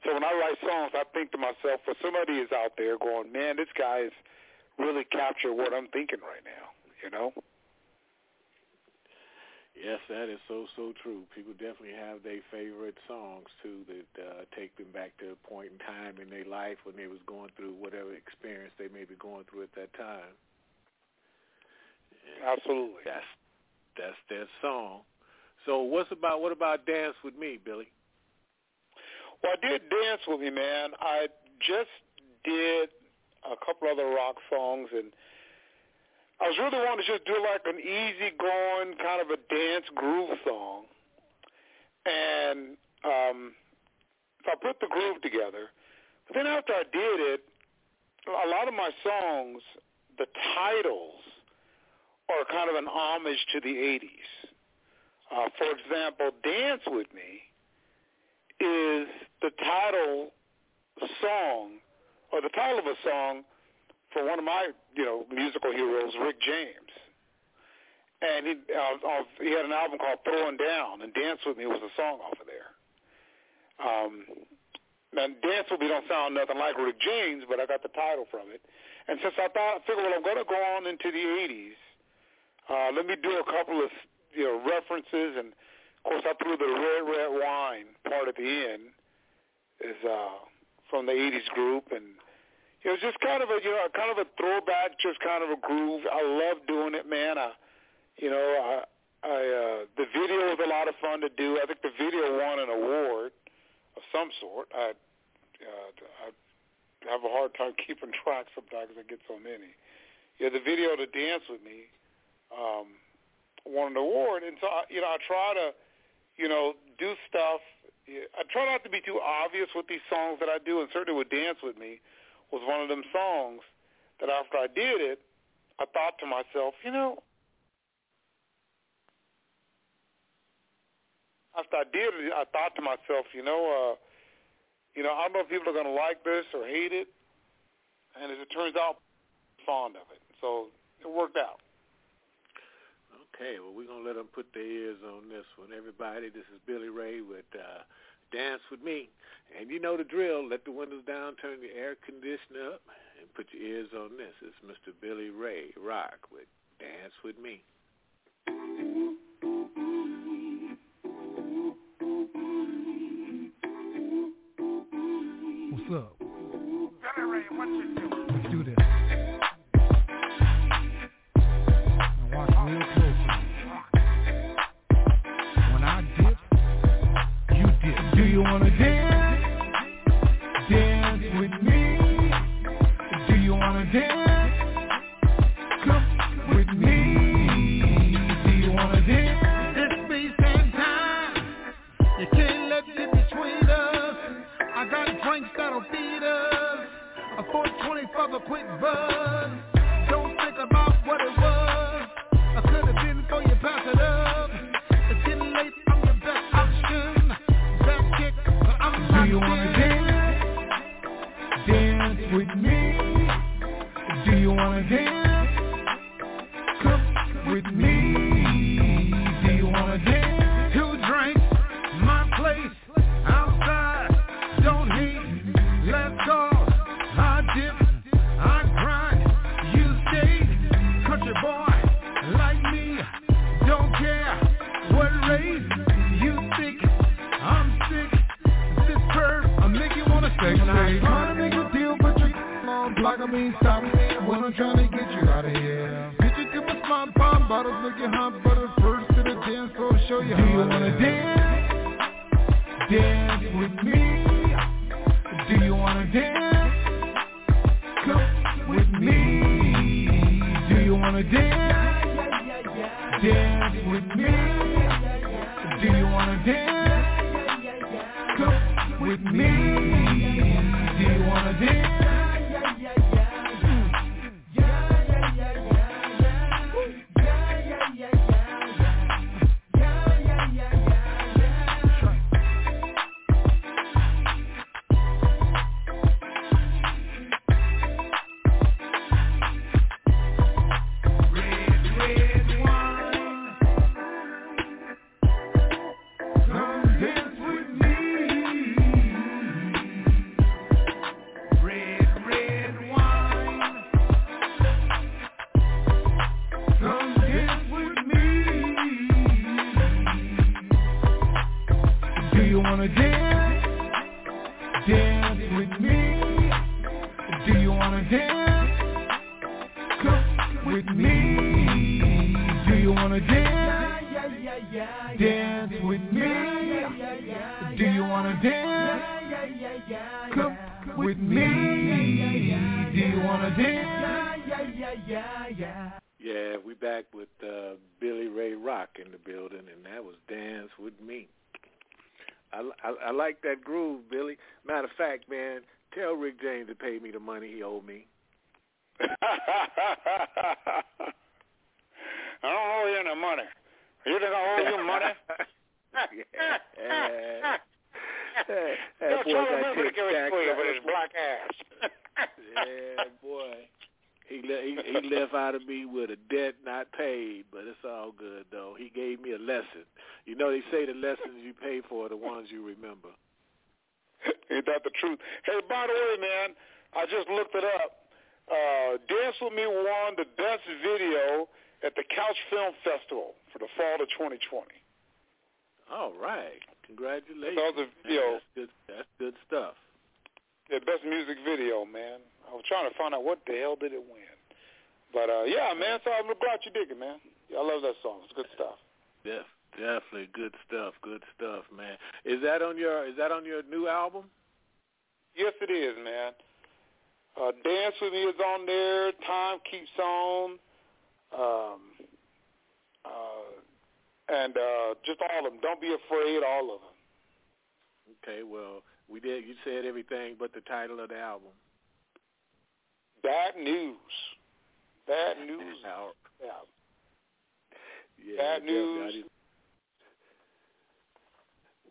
So when I write songs, I think to myself, well, somebody is out there going, man, this guy is really captured what I'm thinking right now, you know? Yes, that is so, so true. People definitely have their favorite songs, too, that uh, take them back to a point in time in their life when they was going through whatever experience they may be going through at that time. And absolutely. That's that's their song. So what's about what about Dance With Me, Billy? Well, I did Dance With Me, man. I just did a couple other rock songs, and I was really wanting to just do like an easygoing kind of a dance groove song. And um, so I put the groove together. But then after I did it, a lot of my songs, the titles are kind of an homage to the eighties. Uh, for example, Dance With Me is the title song, or the title of a song, for one of my, you know, musical heroes, Rick James. And he, uh, uh, he had an album called Throwin' Down, and Dance With Me was a song off of there. Um, now, Dance With Me don't sound nothing like Rick James, but I got the title from it. And since I thought, I figured, well, I'm going to go on into the eighties, uh, let me do a couple of, you know, references. And, of course, I threw the Red, Red Wine part at the end is uh, from the eighties group, and it was just kind of a, you know, kind of a throwback, just kind of a groove. I love doing it, man. I, you know, I, I, uh, the video was a lot of fun to do. I think the video won an award of some sort. I, uh, I have a hard time keeping track sometimes because I get so many. Yeah, the video to Dance With Me um, won an award, and so I, you know, I try to, you know, do stuff. I try not to be too obvious with these songs that I do, and certainly with Dance With Me was one of them songs that after I did it, I thought to myself, you know, after I did, I thought to myself, you know, uh, you know, I don't know if people are going to like this or hate it, and as it turns out, I'm fond of it. So it worked out. Okay, well, we're going to let them put their ears on this one. Everybody, this is Billy Ray with uh, Dance With Me. And you know the drill. Let the windows down, turn the air conditioner up, and put your ears on this. It's Mister Billy Ray Rock with Dance With Me. What's up? Billy Ray, what you doing? Let's do this. Now watch real closely. When I dip, you dip. Do you wanna dance? Dance with me. Do you wanna dance? Come with me. Do you wanna dance? It's space and time. You can't let it between us. I got drinks that'll feed us. A four twenty for the quick buzz. Don't think about what it was. I could have been for you, pass it up. It's getting late, I'm your best option. Back kick, but I'm not. Do you wanna dance? Dance with me. Do you wanna dance? Come with me. Do you wanna dance? Two drinks, my place, outside. Don't hate, let's go. I dip, I grind, you stay. Country boy like me, don't care what race you think. I'm sick, this curve, I make you wanna stay. When I try to make a deal, but you on block of me, stop me when I'm trying to get you out of here. Get you to my slime bomb bottles, make you hot butter first to the dance floor, show you how. Do you wanna dance? Dance with me. Do you wanna dance? Come with me. Do you wanna dance? Dance with me. Do you wanna dance? Come with me. Do you wanna Bad News. Yeah. Yeah, Bad News.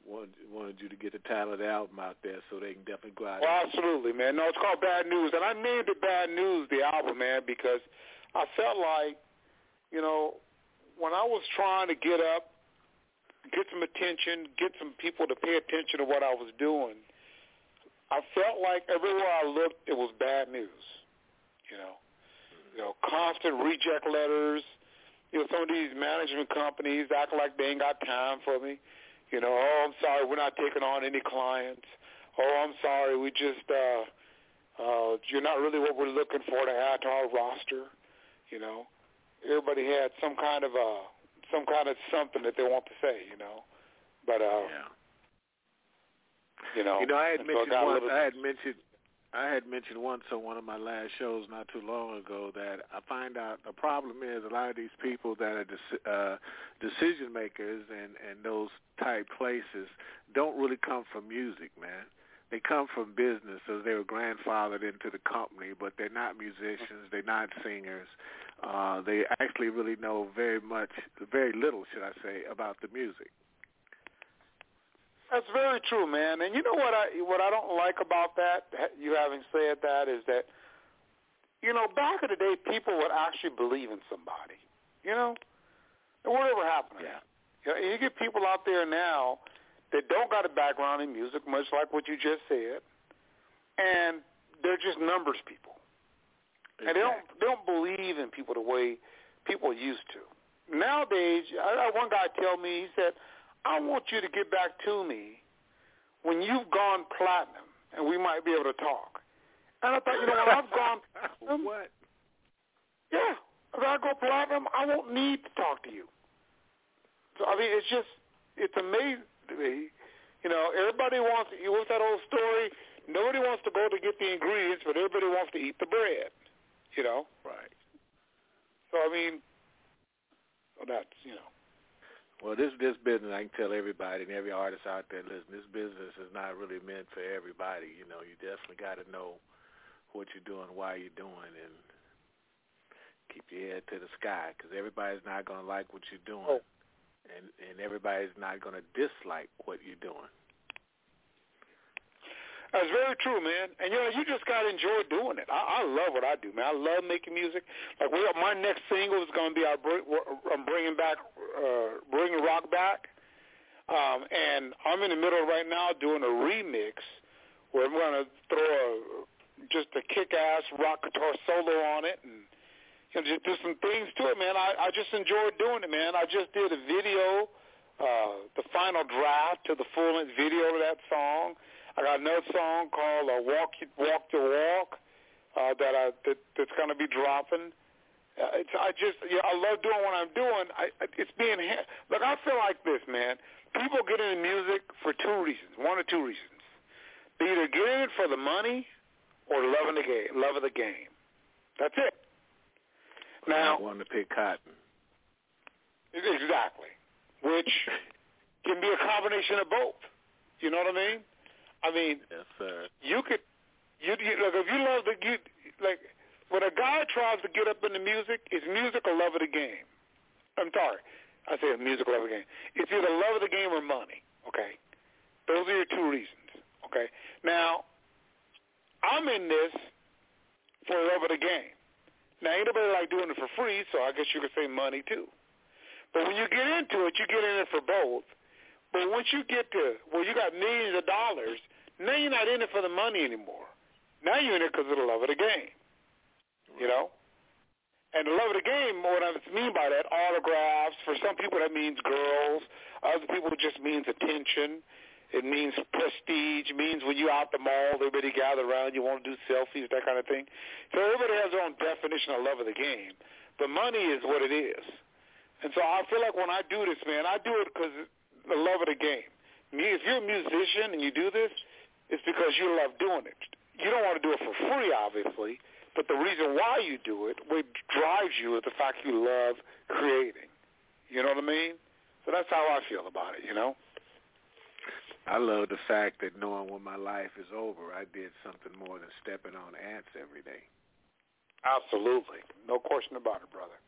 Wanted, wanted you to get the title of the album out there so they can definitely go out. Well, absolutely, man. No, it's called Bad News. And I named it Bad News, the album, man, because I felt like, you know, when I was trying to get up, get some attention, get some people to pay attention to what I was doing, I felt like everywhere I looked, it was bad news, you know. You know, constant reject letters. You know, some of these management companies act like they ain't got time for me. You know, oh, I'm sorry, we're not taking on any clients. Oh, I'm sorry, we just, uh, uh, you're not really what we're looking for to add to our roster. You know, everybody had some kind of uh, some kind of something that they want to say. You know, but uh, yeah. you know, you know, I had mentioned so I, one, little... I had mentioned I had mentioned once on one of my last shows not too long ago that I find out the problem is a lot of these people that are de- uh, decision makers and, and those type places don't really come from music, man. They come from business, so they were grandfathered into the company, but they're not musicians, they're not singers. Uh, they actually really know very much, very little, should I say, about the music. That's very true, man. And you know what I what I don't like about that, you having said that, is that, you know, back in the day, people would actually believe in somebody, you know? Whatever happened to that. You know, you get people out there now that don't got a background in music, much like what you just said, and they're just numbers people. Exactly. And they don't they don't believe in people the way people used to. Nowadays, I, one guy told me, he said, I want you to get back to me when you've gone platinum, and we might be able to talk. And I thought, you know, when I've gone platinum, what? Yeah, if I go platinum, I won't need to talk to you. So I mean, it's just, it's amazing to me. You know, everybody wants. What's that old story? Nobody wants to go to get the ingredients, but everybody wants to eat the bread. You know. Right. So I mean, well, that's you know. Well, this this business, I can tell everybody and every artist out there, listen, this business is not really meant for everybody. You know, you definitely got to know what you're doing, why you're doing, and keep your head to the sky because everybody's not going to like what you're doing, oh. and, and everybody's not going to dislike what you're doing. That's very true, man. And, you know, you just got to enjoy doing it. I, I love what I do, man. I love making music. Like, well, my next single is going to be I bring, I'm bringing back, uh, bringing rock back. Um, and I'm in the middle right now doing a remix where I'm going to throw a, just a kick-ass rock guitar solo on it and you know, just do some things to it, man. I, I just enjoy doing it, man. I just did a video, uh, the final draft to the full-length video of that song. I got another song called uh, "Walk Walk the Walk" uh, that I that, that's going to be dropping. Uh, it's, I just yeah, I love doing what I'm doing. I, it's being look. I feel like this, man. People get into music for two reasons, one or two reasons. They either get in it for the money or loving the game, love of the game. That's it. Now, I want to pick cotton. Exactly, which can be a combination of both. You know what I mean? I mean, yes, sir. you could, you, you like if you love the, you, like when a guy tries to get up into music, it's music or love of the game. I'm sorry, I say music or love of the game. It's either love of the game or money. Okay, those are your two reasons. Okay, now I'm in this for love of the game. Now ain't nobody like doing it for free, so I guess you could say money too. But when you get into it, you get in it for both. But once you get to where you got millions of dollars, now you're not in it for the money anymore. Now you're in it because of the love of the game, you know? And the love of the game, what I mean by that, autographs. For some people that means girls. Other people it just means attention. It means prestige. It means when you're out the mall, everybody gather around, you want to do selfies, that kind of thing. So everybody has their own definition of love of the game. But money is what it is. And so I feel like when I do this, man, I do it because the love of the game. If you're a musician and you do this, it's because you love doing it. You don't want to do it for free, obviously, but the reason why you do it, what drives you, is the fact you love creating. You know what I mean? So that's how I feel about it, you know? I love the fact that knowing when my life is over, I did something more than stepping on ants every day. Absolutely. No question about it, brother.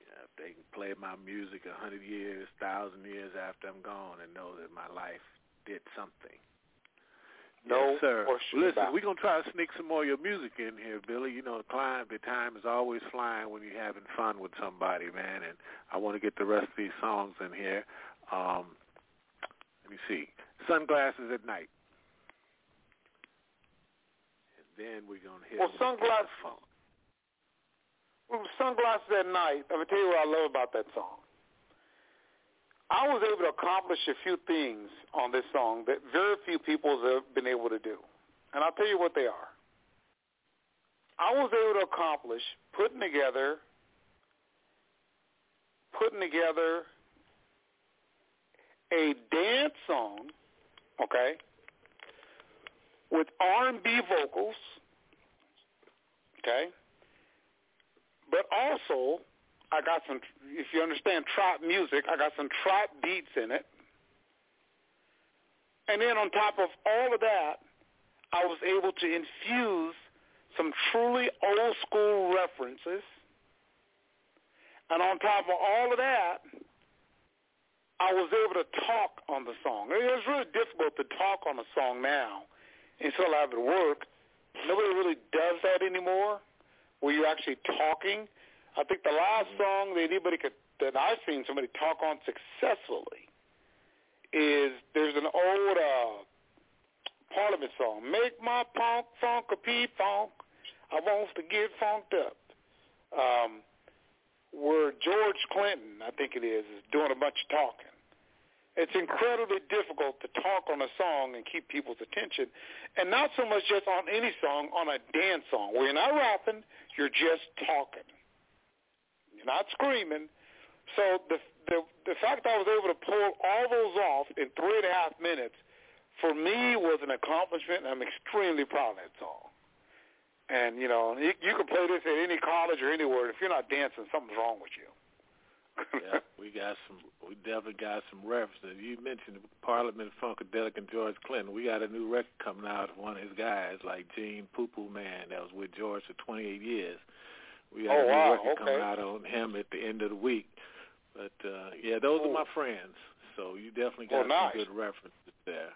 Yeah, if they can play my music a hundred years, thousand years after I'm gone and know that my life did something. No, yes, sir. Listen, we're going to try to sneak some more of your music in here, Billy. You know, climb, the time is always flying when you're having fun with somebody, man. And I want to get the rest of these songs in here. Um, let me see. Sunglasses at Night. And then we're going to hit well, sunglasses, the phone. Well, Sunglasses at Night, I'm going to tell you what I love about that song. I was able to accomplish a few things on this song that very few people have been able to do. And I'll tell you what they are. I was able to accomplish putting together, putting together a dance song, okay, with R and B vocals, okay, but also I got some, if you understand trot music, I got some trot beats in it. And then on top of all of that, I was able to infuse some truly old school references. And on top of all of that, I was able to talk on the song. It was really difficult to talk on a song now until I have it work. Nobody really does that anymore, where you're actually talking. I think the last song that anybody could, that I've seen somebody talk on successfully is there's an old uh, Parliament song, Make My Punk Funk a Pee Funk, I Want to Get Funked Up, um, where George Clinton, I think it is, is doing a bunch of talking. It's incredibly difficult to talk on a song and keep people's attention, and not so much just on any song, on a dance song, where you're not rapping, you're just talking. You're not screaming. So the, the the fact that I was able to pull all those off in three and a half minutes, for me, was an accomplishment, and I'm extremely proud of that song. And, you know, you, you can play this at any college or anywhere. If you're not dancing, something's wrong with you. Yeah, we got some. We definitely got some references. You mentioned Parliament, Funkadelic, and George Clinton. We got a new record coming out of one of his guys, like Gene Poo Poo Man, that was with George for twenty-eight years. We had oh, a new wow. record okay. coming out on him at the end of the week. But, uh, yeah, those Ooh. are my friends. So you definitely got oh, nice. some good references there.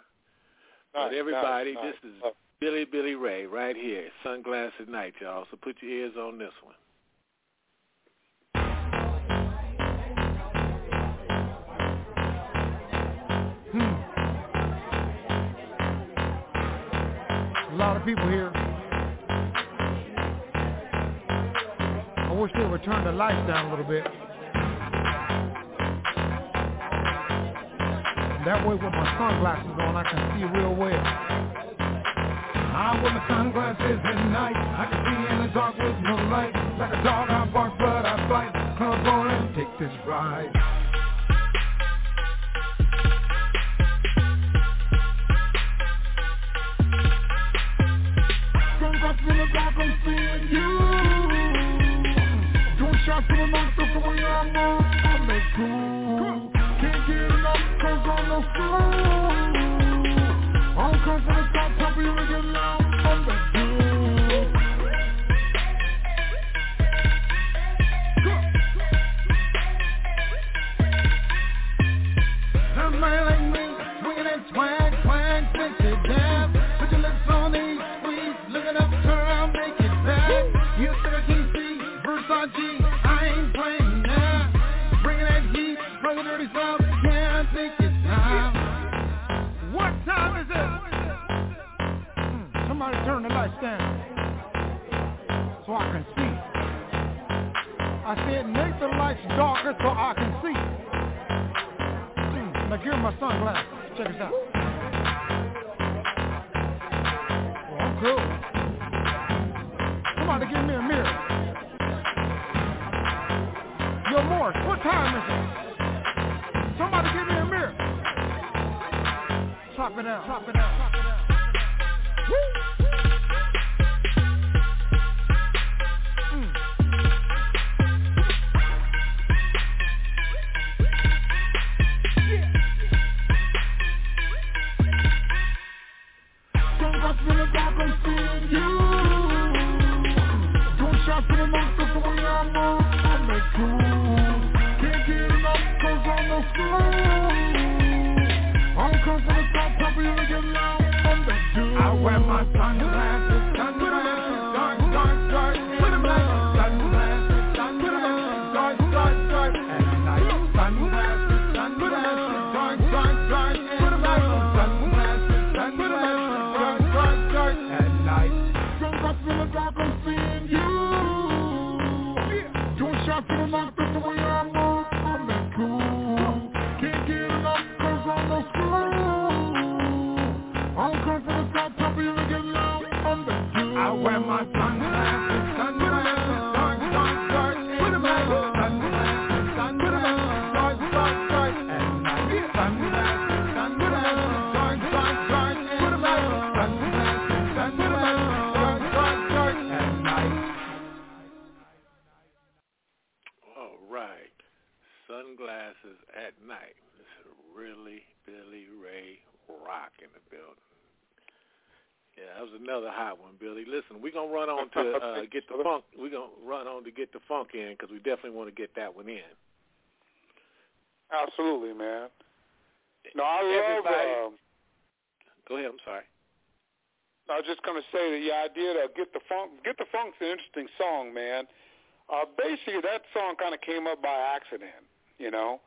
Nice, but everybody, nice, this nice. is Billy Billy Ray right here, Sunglasses Night, y'all. So put your ears on this one. Hmm. A lot of people here. I wish they would turn the lights down a little bit. That way with my sunglasses on, I can see real well. I wear my sunglasses at night. I can see in the dark with no light. Like a dog I bark but I bite. Come on and take this ride. Sunglasses in the dark, I'm seeing you. Shots to the mouth, that's the way I know I make cool. Can't get enough, cause I'm no fool. All cause I stop, top of you and get loud, I make cool. That man like me, swinging that twang, twang, think it down. Put your lips on these, squeeze, looking up, turn around, make it back. You think I can't see, Versace. Turn the lights down so I can see. I said make the lights darker so I can see. Mm, now give me my sunglasses. Check this out. Well, I'm cool. Somebody give me a mirror. Yo, Morris, what time is it? Somebody give me a mirror. Chop it out. Chop it out. Chop it out. Woo! In, because we definitely want to get that one in. Absolutely, man. No, I Everybody, love. Um, go ahead. I'm sorry. I was just going to say that the idea to get the funk. Get the funk's an interesting song, man. Uh, basically, that song kind of came up by accident. You know,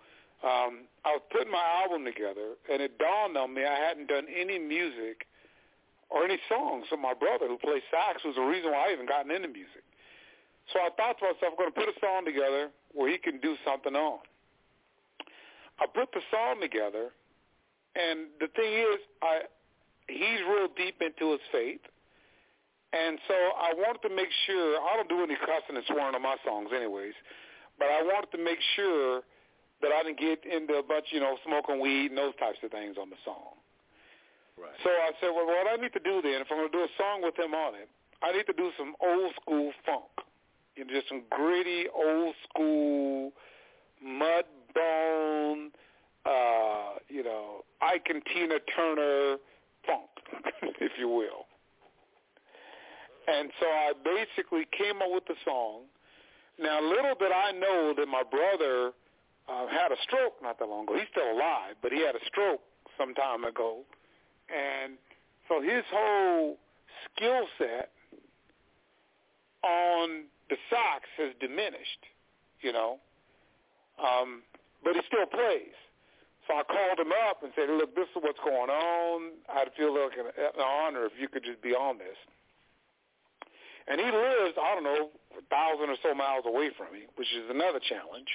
um, I was putting my album together, and it dawned on me I hadn't done any music or any songs. So my brother, who plays sax, was the reason why I even gotten into music. So I thought to myself, I'm going to put a song together where he can do something on. I put the song together, and the thing is, I, he's real deep into his faith, and so I wanted to make sure, I don't do any cussing and swearing on my songs anyways, but I wanted to make sure that I didn't get into a bunch, you know, smoking weed and those types of things on the song. Right. So I said, well, what I need to do then, if I'm going to do a song with him on it, I need to do some old school funk. Just some gritty, old school, mud bone, uh, you know, Ike and Tina Turner funk, if you will. And so I basically came up with the song. Now, little did I know that my brother uh, had a stroke not that long ago. He's still alive, but he had a stroke some time ago. And so his whole skill set on the sax has diminished, you know, um, but he still plays. So I called him up and said, look, this is what's going on. I'd feel like an, an honor if you could just be on this. And he lives, I don't know, a thousand or so miles away from me, which is another challenge.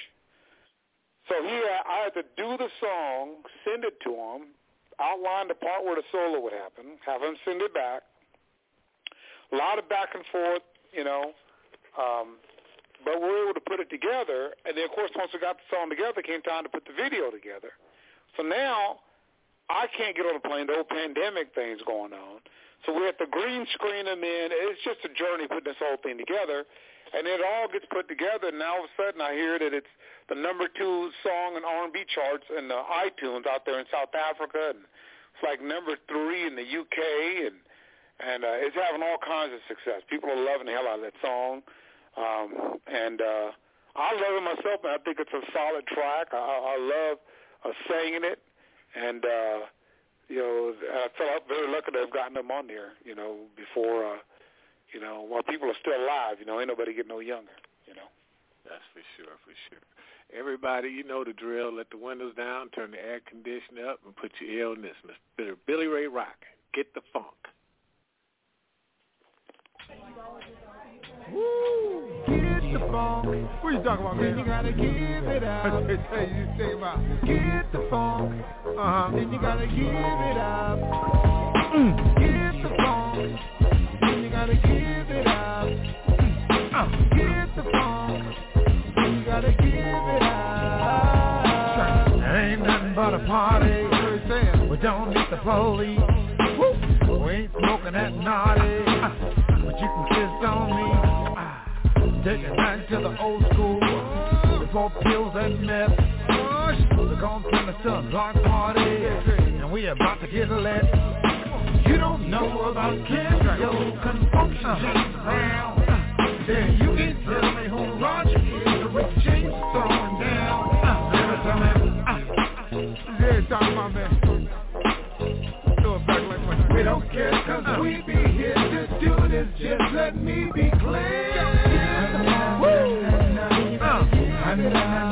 So he, I had to do the song, send it to him, outline the part where the solo would happen, have him send it back, a lot of back and forth, you know, Um, but we were able to put it together, and then, of course, once we got the song together, came time to put the video together. So now I can't get on a plane. The whole pandemic thing's going on. So we have to green screen them in. It's just a journey putting this whole thing together, and it all gets put together, and now all of a sudden I hear that it's the number two song in R and B charts in the iTunes out there in South Africa, and it's like number three in the U K, and, and uh, it's having all kinds of success. People are loving the hell out of that song. Um, and uh, I love it myself, and I think it's a solid track. I, I love uh, singing it, and uh, you know, I felt very lucky to have gotten them on there. You know, before uh, you know, while people are still alive, you know, ain't nobody getting no younger. You know, that's for sure, for sure. Everybody, you know the drill. Let the windows down, turn the air conditioner up, and put your ear on this, Mister Billy Ray Rock. Get the funk. Woo! Get the funk. What are you talking about, man? Then you gotta give it up. Hey, hey, you say about get the funk. Uh-huh. Then you gotta give it up. Mm. Get the funk. Then you gotta give it up. Uh. Get the funk. Then you gotta give it up. There ain't nothing but a party. What are you saying? We don't need the police. Woo. We ain't smoking that naughty. Uh. But you can kiss on me. Take it back to the old school. Before pills and meth. We're gon' turn it to a block party, and we about to get lit. You don't know about chemical consumption, James Brown. Yeah, you can't tell me who Roger is or Rick James me be here. This dude is just let me be clear. If you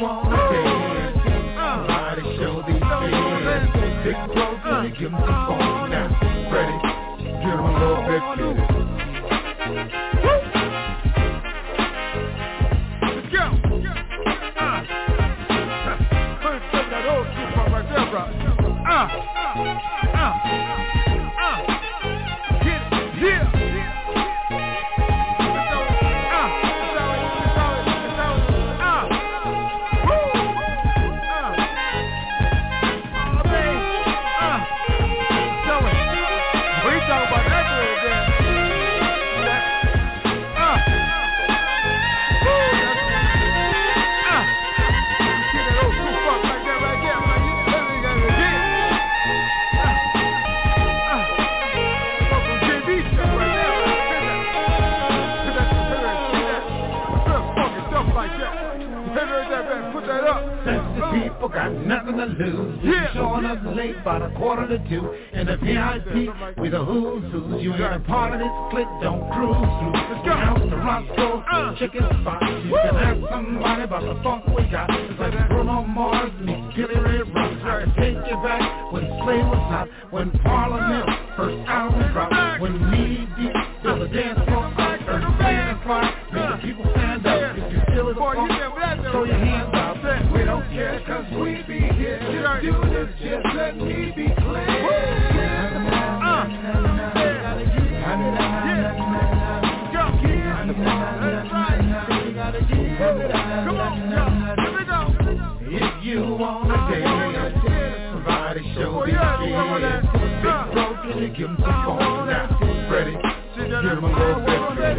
want to somebody show these kids. Big bro, can you give them the phone now? Freddie, give them a little bit of. Let's go. Ah. Couldn't stop that old school right there, bro. Ah. Ah. People got nothing to lose. Yeah. Showing up late about a quarter to two. In the V I P, we the who's who's. You ain't a part of this clique, don't cruise through. Let's go out to Roscoe's uh. chicken spot. You can ask somebody about the funk we got. It's like Bruno Mars meets Billy Ray Rock. I take you back when Slave was hot, when Parliament first album dropped, when Knee Deep till the dance floor out, and the band fly, make the people stand up. If you feel it, throw your hands up. We don't care, cause we be here. Do this, just let me be clear. If you want to dance, somebody show me the kids. Big bro, can you give them some phone now? Freddie, give them a little bit.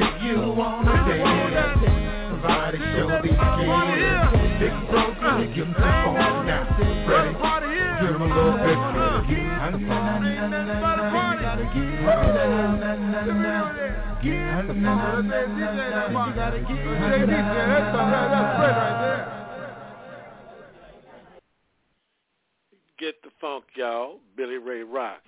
If you want to dance, somebody show these kids. Big bro, can you give him the phone now? Freddie, give him a little bit. Give him the phone, ain't nothing but a party. Give him the phone, that's D J, that's D J, that's Fred right there. Get the Funk, y'all. Billy Ray Rock.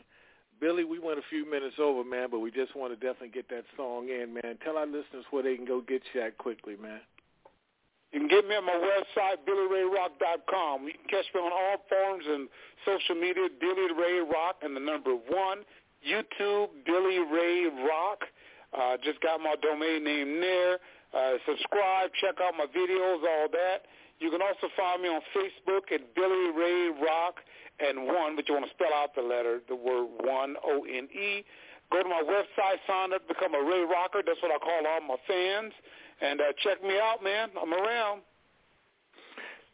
Billy, we went a few minutes over, man, but we just want to definitely get that song in, man. Tell our listeners where they can go get you at quickly, man. You can get me at my website, Billy Ray Rock dot com. You can catch me on all forums and social media, Billy Ray Rock, and the number one, YouTube, Billy Ray Rock. Uh, just got my domain name there. Uh, subscribe, check out my videos, all that. You can also find me on Facebook at Billy Ray Rock and one, but you want to spell out the letter, the word one, O N E. Go to my website, sign up, become a Ray Rocker. That's what I call all my fans. And uh, check me out, man. I'm around.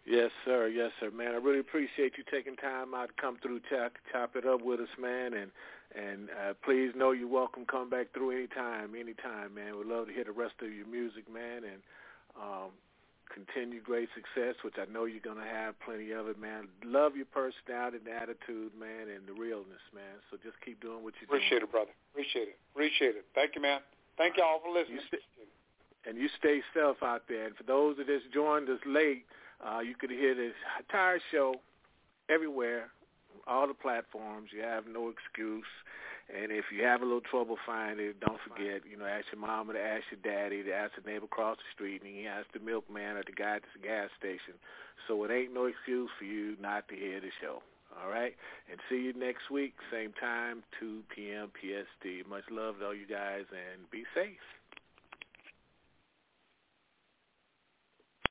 Yes, sir. Yes, sir, man. I really appreciate you taking time out to come through, chop, chop it up with us, man. And and uh, please know you're welcome. Come back through anytime, anytime, man. We'd love to hear the rest of your music, man. And um, continue great success, which I know you're going to have plenty of it, man. Love your personality and attitude, man, and the realness, man. So just keep doing what you're doing. Appreciate it, brother. Appreciate it. Appreciate it. Thank you, man. Thank you all for listening. And you stay self out there. And for those that just joined us late, uh, you could hear this entire show everywhere, all the platforms. You have no excuse. And if you have a little trouble finding it, don't forget, you know, ask your mama to ask your daddy to ask the neighbor across the street, and you ask the milkman or the guy at the gas station. So it ain't no excuse for you not to hear the show. All right? And see you next week, same time, two p.m. P S T. Much love to all you guys, and be safe.